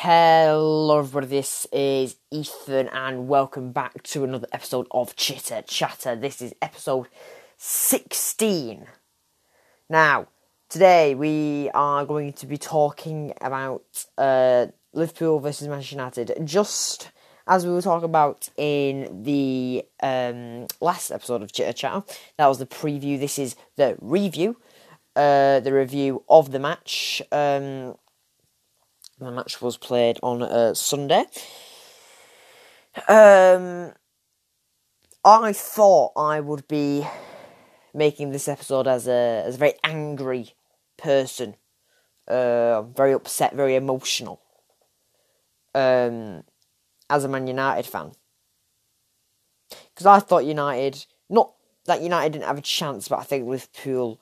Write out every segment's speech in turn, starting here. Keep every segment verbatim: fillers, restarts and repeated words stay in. Hello everybody, this is Ethan and welcome back to another episode of Chitter Chatter. This is episode sixteen. Now, today we are going to be talking about uh, Liverpool versus Manchester United. Just as we were talking about in the um, last episode of Chitter Chatter, that was the preview. This is the review, uh, the review of the match. Um... The match was played on uh, Sunday. Um, I thought I would be making this episode as a as a very angry person, uh, very upset, very emotional, um, as a Man United fan, because I thought United, not that United didn't have a chance, but I think Liverpool,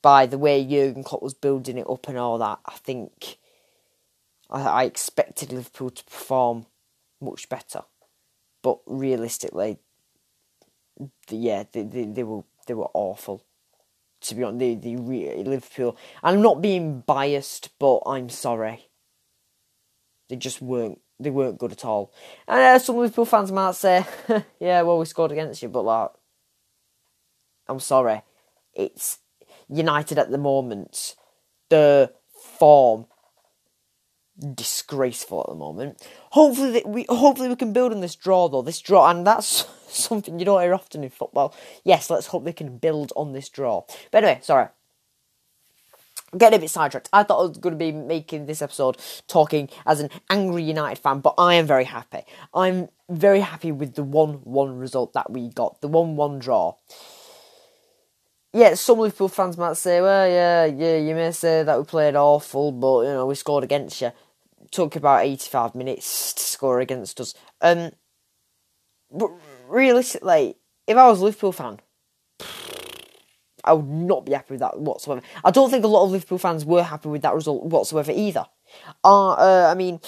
by the way Jurgen Klopp was building it up and all that, I think. I expected Liverpool to perform much better, but realistically, yeah, they they, they were they were awful. To be honest, they they really, Liverpool. I'm not being biased, but I'm sorry. They just weren't they weren't good at all. And uh, some Liverpool fans might say, "Yeah, well, we scored against you," but like, I'm sorry, it's United at the moment. The form. Disgraceful at the moment. Hopefully, that we hopefully we can build on this draw though. This draw, and that's something you don't hear often in football. Yes, let's hope they can build on this draw. But anyway, sorry, I'm getting a bit sidetracked. I thought I was going to be making this episode talking as an angry United fan, but I am very happy. I'm very happy with the one-one result that we got, the one-one draw. Yeah, some Liverpool fans might say, well, yeah, yeah, you may say that we played awful, but you know we scored against you. Took about eighty-five minutes to score against us. Um, but realistically, if I was a Liverpool fan, I would not be happy with that whatsoever. I don't think a lot of Liverpool fans were happy with that result whatsoever either. Uh, uh, I mean,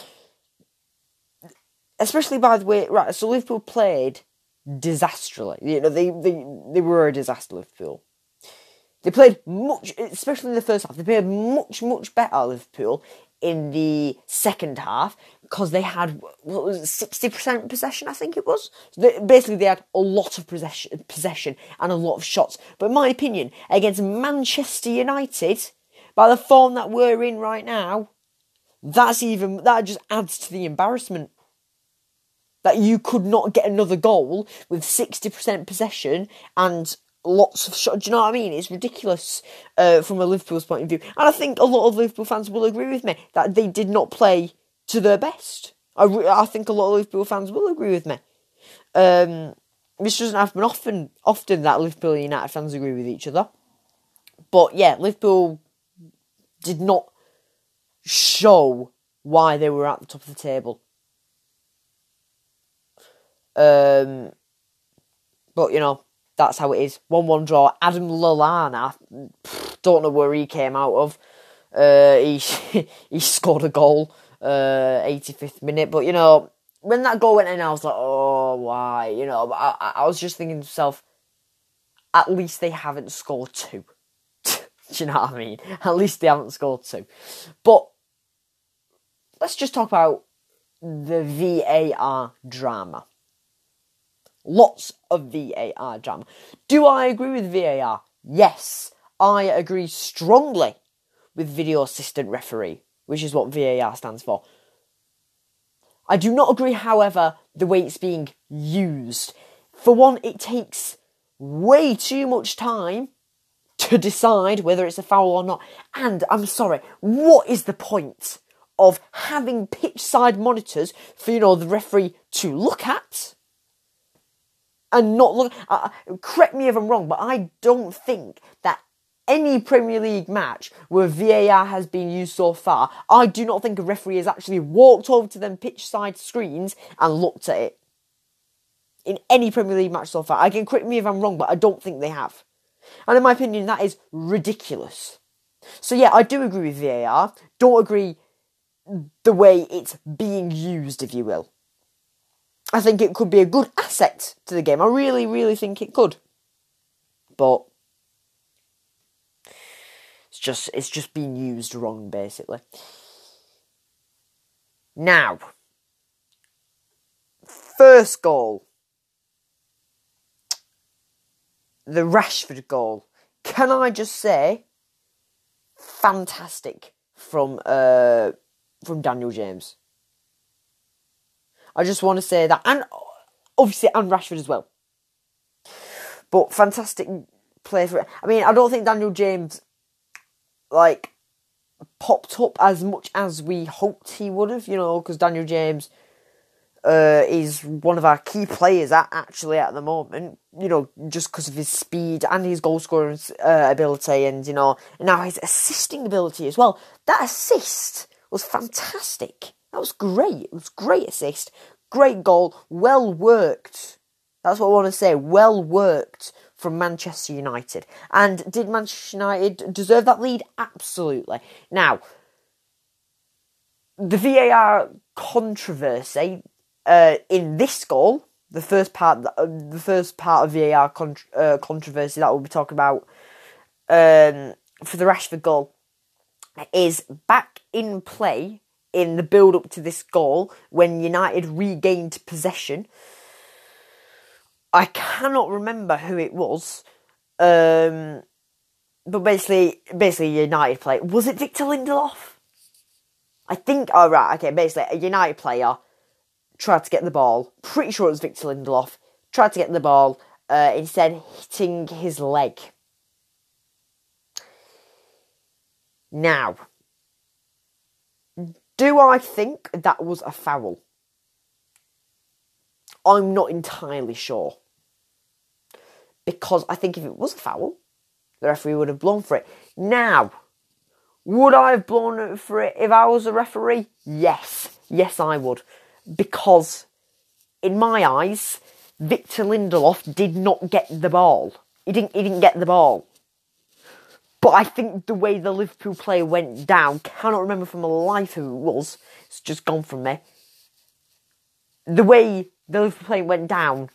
especially by the way, right, so Liverpool played disastrously. You know, they, they, they were a disaster, Liverpool. They played much, especially in the first half, they played much, much better, Liverpool, in the second half, because they had, what was it, sixty percent possession, I think it was? So they, basically, they had a lot of possession, possession and a lot of shots. But in my opinion, against Manchester United, by the form that we're in right now, that's even, that just adds to the embarrassment. That you could not get another goal with sixty percent possession and lots of shots. Do you know what I mean? It's ridiculous uh, from a Liverpool's point of view. And I think a lot of Liverpool fans will agree with me that they did not play to their best. I, re- I think a lot of Liverpool fans will agree with me. Um, this doesn't happen often, often that Liverpool and United fans agree with each other. But yeah, Liverpool did not show why they were at the top of the table. Um, but, you know, that's how it is. one-one draw. Adam Lallana, pff, don't know where he came out of. Uh, he he scored a goal, uh, eighty-fifth minute. But, you know, when that goal went in, I was like, oh, why? You know, I, I was just thinking to myself, at least they haven't scored two. Do you know what I mean? At least they haven't scored two. But let's just talk about the V A R drama. Lots of V A R drama. Do I agree with V A R? Yes, I agree strongly with Video Assistant Referee, which is what V A R stands for. I do not agree, however, the way it's being used. For one, it takes way too much time to decide whether it's a foul or not. And, I'm sorry, what is the point of having pitch-side monitors for, you know, the referee to look at? And not look. Uh, correct me if I'm wrong, but I don't think that any Premier League match where V A R has been used so far, I do not think a referee has actually walked over to them pitch side screens and looked at it. In any Premier League match so far, again, correct me if I'm wrong, but I don't think they have. And in my opinion, that is ridiculous. So yeah, I do agree with V A R. Don't agree the way it's being used, if you will. I think it could be a good asset to the game. I really, really think it could. But it's just it's just being used wrong, basically. Now, first goal, the Rashford goal. Can I just say, fantastic from uh, from Daniel James. I just want to say that, and obviously, and Rashford as well. But fantastic play for it. I mean, I don't think Daniel James, like, popped up as much as we hoped he would have, you know, because Daniel James uh, is one of our key players at, actually at the moment, you know, just because of his speed and his goal-scoring uh, ability and, you know, and now his assisting ability as well. That assist was fantastic. That was great. It was great assist. Great goal. Well worked. That's what I want to say. Well worked from Manchester United. And did Manchester United deserve that lead? Absolutely. Now, the V A R controversy uh, in this goal, the first part, uh, the first part of V A R cont- uh, controversy that we'll be talking about um, for the Rashford goal, is back in play in the build-up to this goal when United regained possession. I cannot remember who it was, um, but basically, basically United player. Was it Victor Lindelof? I think. Oh right, okay. Basically, a United player tried to get the ball. Pretty sure it was Victor Lindelof. Tried to get the ball, uh, instead hitting his leg. Now, do I think that was a foul? I'm not entirely sure. Because I think if it was a foul, the referee would have blown for it. Now, would I have blown for it if I was a referee? Yes. Yes, I would. Because, in my eyes, Victor Lindelof did not get the ball. He didn't, he didn't get the ball. But I think the way the Liverpool player went down, cannot remember from my life who it was. It's just gone from me. The way the Liverpool player went down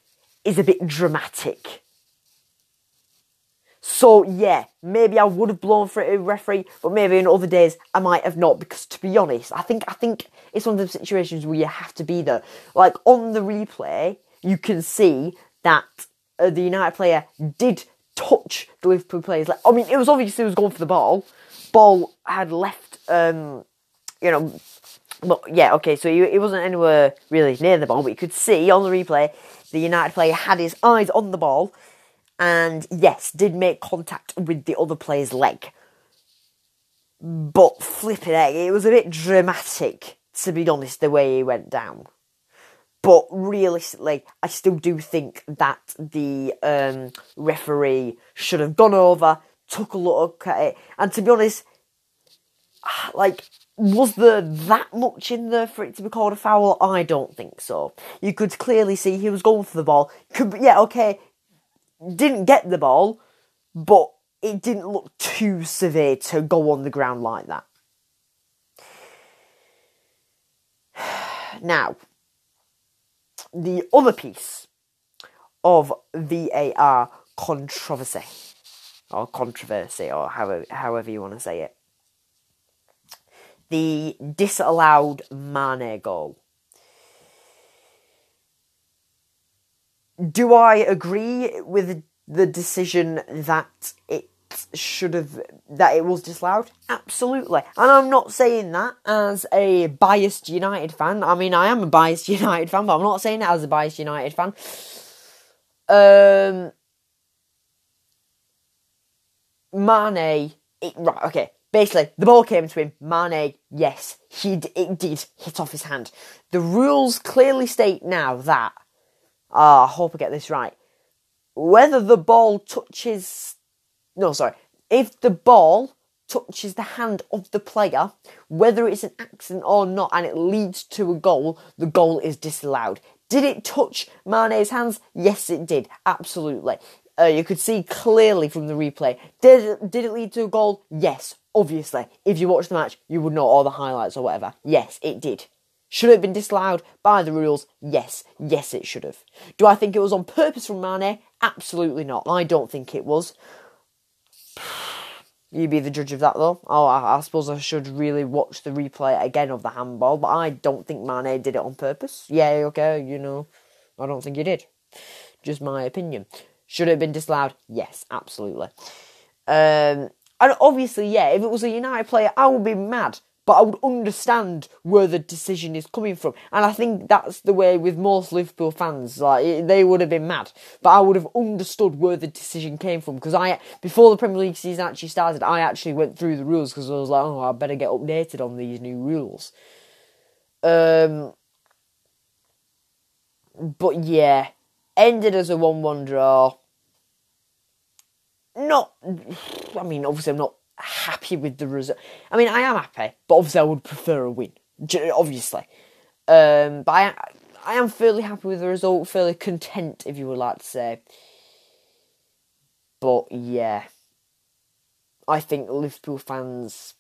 is a bit dramatic. So, yeah, maybe I would have blown for it, a referee, but maybe in other days I might have not, because to be honest, I think I think it's one of those situations where you have to be there. Like, on the replay, you can see that uh, the United player did touch the Liverpool players. Like, I mean, it was obviously it was going for the ball. Ball had left, um, you know... But yeah, okay, so he, he wasn't anywhere really near the ball, but you could see on the replay the United player had his eyes on the ball and, yes, did make contact with the other player's leg. But flipping heck, it was a bit dramatic, to be honest, the way he went down. But realistically, I still do think that the um, referee should have gone over, took a look at it, and to be honest, like... was there that much in there for it to be called a foul? I don't think so. You could clearly see he was going for the ball. Could, yeah, okay, didn't get the ball, but it didn't look too severe to go on the ground like that. Now, the other piece of V A R controversy, or controversy, or however, however you want to say it, the disallowed Mané goal. Do I agree with the decision that it should have, that it was disallowed? Absolutely. And I'm not saying that as a biased United fan. I mean, I am a biased United fan, but I'm not saying that as a biased United fan. Um, Mané, it, right, okay. Basically, the ball came to him. Mané, yes, he d- it did hit off his hand. The rules clearly state now that, ah, uh, I hope I get this right, whether the ball touches, no, sorry, if the ball touches the hand of the player, whether it's an accident or not, and it leads to a goal, the goal is disallowed. Did it touch Mané's hands? Yes, it did, absolutely. Uh, you could see clearly from the replay. Did, did it lead to a goal? Yes, obviously. If you watched the match, you would know all the highlights or whatever. Yes, it did. Should it have been disallowed by the rules? Yes. Yes, it should have. Do I think it was on purpose from Mané? Absolutely not. I don't think it was. You be the judge of that, though. Oh, I, I suppose I should really watch the replay again of the handball, but I don't think Mané did it on purpose. Yeah, okay, you know, I don't think he did. Just my opinion. Should it have been disallowed? Yes, absolutely. Um, and obviously, yeah, if it was a United player, I would be mad. But I would understand where the decision is coming from. And I think that's the way with most Liverpool fans. Like, they would have been mad. But I would have understood where the decision came from. Because I, before the Premier League season actually started, I actually went through the rules. Because I was like, oh, I better get updated on these new rules. Um, but yeah. Ended as a one one draw. Not, I mean, obviously I'm not happy with the result. I mean, I am happy, but obviously I would prefer a win, obviously. Um, but I, I am fairly happy with the result, fairly content, if you would like to say. But yeah, I think Liverpool fans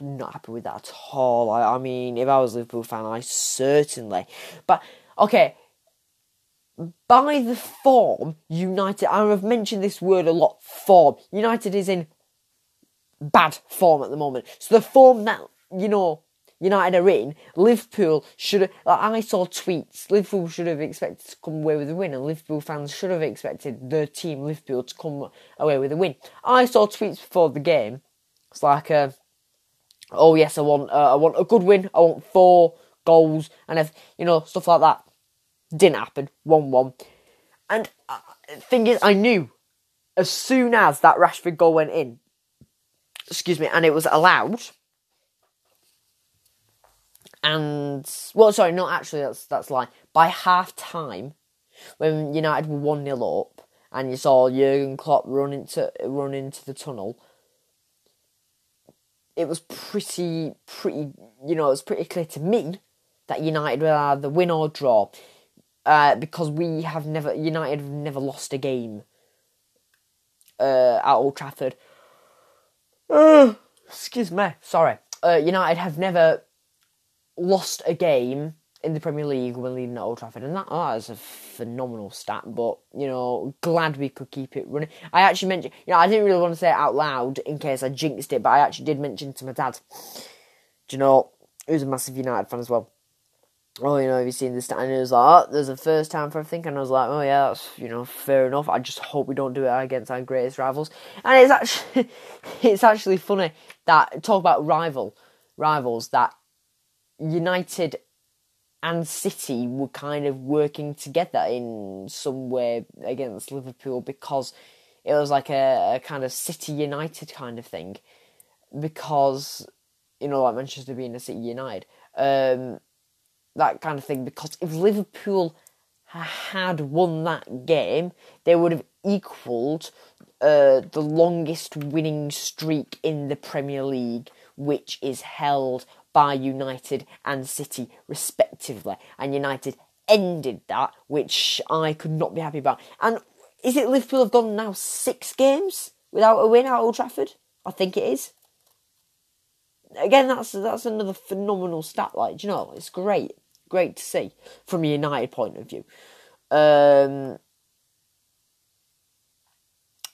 not happy with that at all. I, I mean, if I was a Liverpool fan, I certainly. But okay. By the form, United... I have mentioned this word a lot, form. United is in bad form at the moment. So the form that, you know, United are in, Liverpool should have... Like I saw tweets. Liverpool should have expected to come away with a win, and Liverpool fans should have expected their team, Liverpool, to come away with a win. I saw tweets before the game. It's like, uh, oh yes, I want, uh, I want a good win. I want four goals, and if, you know, stuff like that. Didn't happen. one one. And uh, thing is, I knew as soon as that Rashford goal went in, excuse me, and it was allowed. And, well, sorry, not actually, that's that's a lie. By half-time, when United were one nil up, and you saw Jurgen Klopp run into, run into the tunnel, it was pretty, pretty, you know, it was pretty clear to me that United will either win or draw. Uh, because we have never, United have never lost a game uh, at Old Trafford. Uh, excuse me, sorry. Uh, United have never lost a game in the Premier League when leading at Old Trafford, and that, oh, that is a phenomenal stat. But you know, glad we could keep it running. I actually mentioned, you know, I didn't really want to say it out loud in case I jinxed it, but I actually did mention to my dad. Do you know, who's a massive United fan as well? Oh, you know, have you seen this? And it was like, oh, there's a first time for everything. And I was like, oh, yeah, that's, you know, fair enough. I just hope we don't do it against our greatest rivals. And it's actually it's actually funny that, talk about rival rivals, that United and City were kind of working together in some way against Liverpool, because it was like a, a kind of City United kind of thing. Because, you know, like Manchester being a City United. Um... That kind of thing, because if Liverpool had won that game, they would have equalled uh, the longest winning streak in the Premier League, which is held by United and City respectively. And United ended that, which I could not be happy about. And is it Liverpool have gone now six games without a win at Old Trafford? I think it is. Again, that's that's another phenomenal stat. Like, do you know, it's great, great to see from a United point of view. Um,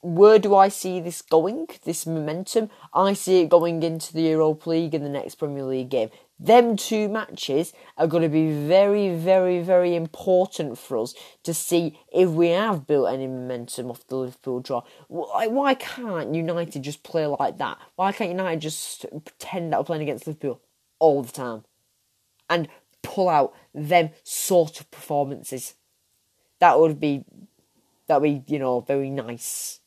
where do I see this going? This momentum, I see it going into the Europa League and the next Premier League game. Them two matches are going to be very, very, very important for us to see if we have built any momentum off the Liverpool draw. Why, why can't United just play like that? Why can't United just pretend that we're playing against Liverpool all the time and pull out them sort of performances? That would be, that would be, you know, very nice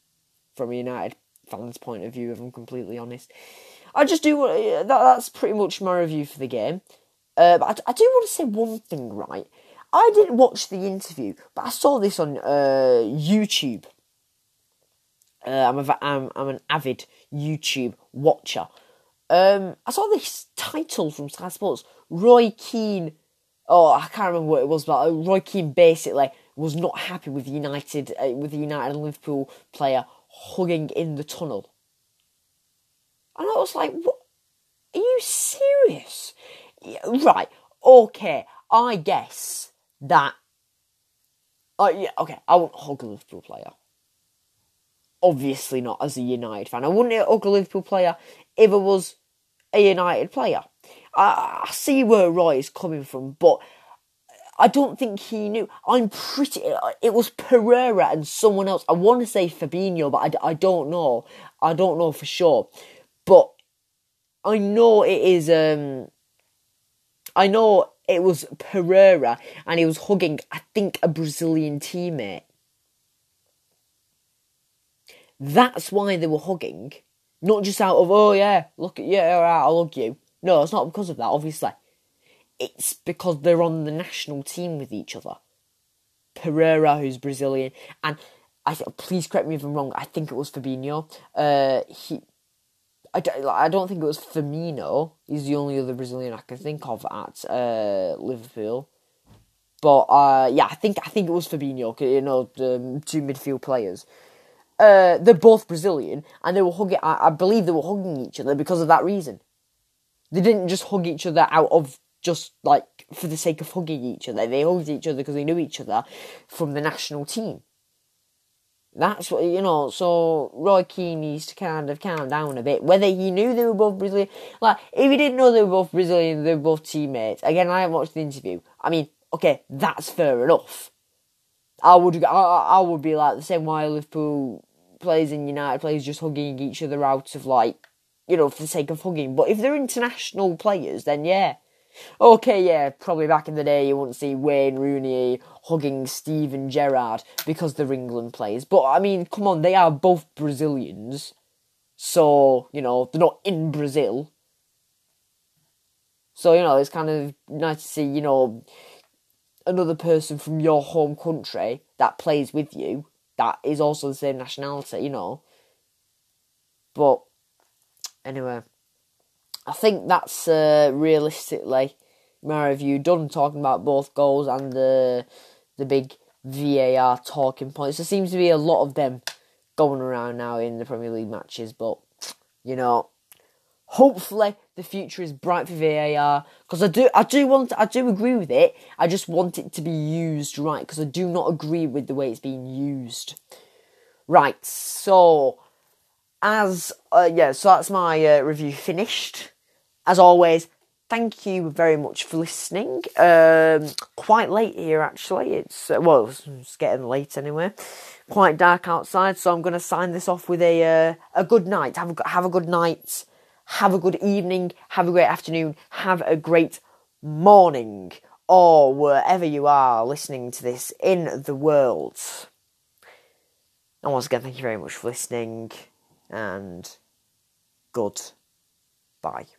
from a United fan's point of view, if I'm completely honest. I just do want to, that, that's pretty much my review for the game. Uh, but I, I do want to say one thing, right? I didn't watch the interview, but I saw this on uh, YouTube. Uh, I'm, a, I'm, I'm an avid YouTube watcher. Um, I saw this title from Sky Sports. Roy Keane, oh, I can't remember what it was, but Roy Keane basically was not happy with United, uh, with the United and Liverpool player hugging in the tunnel. And I was like, what? Are you serious? Yeah, right, okay, I guess that... Uh, yeah, okay, I won't hug a Liverpool player. Obviously not as a United fan. I wouldn't hug a Liverpool player if I was a United player. I, I see where Roy is coming from, but I don't think he knew. I'm pretty... It was Pereira and someone else. I want to say Fabinho, but I, I don't know. I don't know for sure. But I know it is... Um, I know it was Pereira and he was hugging, I think, a Brazilian teammate. That's why they were hugging. Not just out of, oh yeah, look at you, yeah, all right, I'll hug you. No, it's not because of that, obviously. It's because they're on the national team with each other. Pereira, who's Brazilian, and I please correct me if I'm wrong, I think it was Fabinho. Uh, he, I, don't, I don't think it was Firmino. He's the only other Brazilian I can think of at uh, Liverpool. But uh, yeah, I think I think it was Fabinho, you know, um, two midfield players. Uh, they're both Brazilian, and they were hugging. I, I believe they were hugging each other because of that reason. They didn't just hug each other out of just like for the sake of hugging each other. They hugged each other because they knew each other from the national team. That's what, you know. So Roy Keane needs to kind of calm down a bit. Whether he knew they were both Brazilian, like if he didn't know they were both Brazilian, they were both teammates. Again, I haven't watched the interview. I mean, okay, that's fair enough. I would, I, I would be like the same way Liverpool players and United players just hugging each other out of, like, you know, for the sake of hugging. But if they're international players, then yeah. Okay, yeah, probably back in the day you wouldn't see Wayne Rooney hugging Steven Gerrard because they're England players. But, I mean, come on, they are both Brazilians. So, you know, they're not in Brazil. So, you know, it's kind of nice to see, you know, another person from your home country that plays with you that is also the same nationality, you know. But anyway, I think that's uh, realistically my review done, talking about both goals and the the big V A R talking points. There seems to be a lot of them going around now in the Premier League matches, but you know, hopefully the future is bright for V A R, because I do, I do want, I do agree with it. I just want it to be used right, because I do not agree with the way it's being used. Right, so as uh, yeah, so that's my uh, review finished. As always, thank you very much for listening. Um, quite late here, actually. It's uh, well, it's getting late anyway. Quite dark outside, so I'm going to sign this off with a uh, a good night. Have a, have a good night. Have a good evening, have a great afternoon, have a great morning, or wherever you are listening to this in the world. And once again, thank you very much for listening, and goodbye.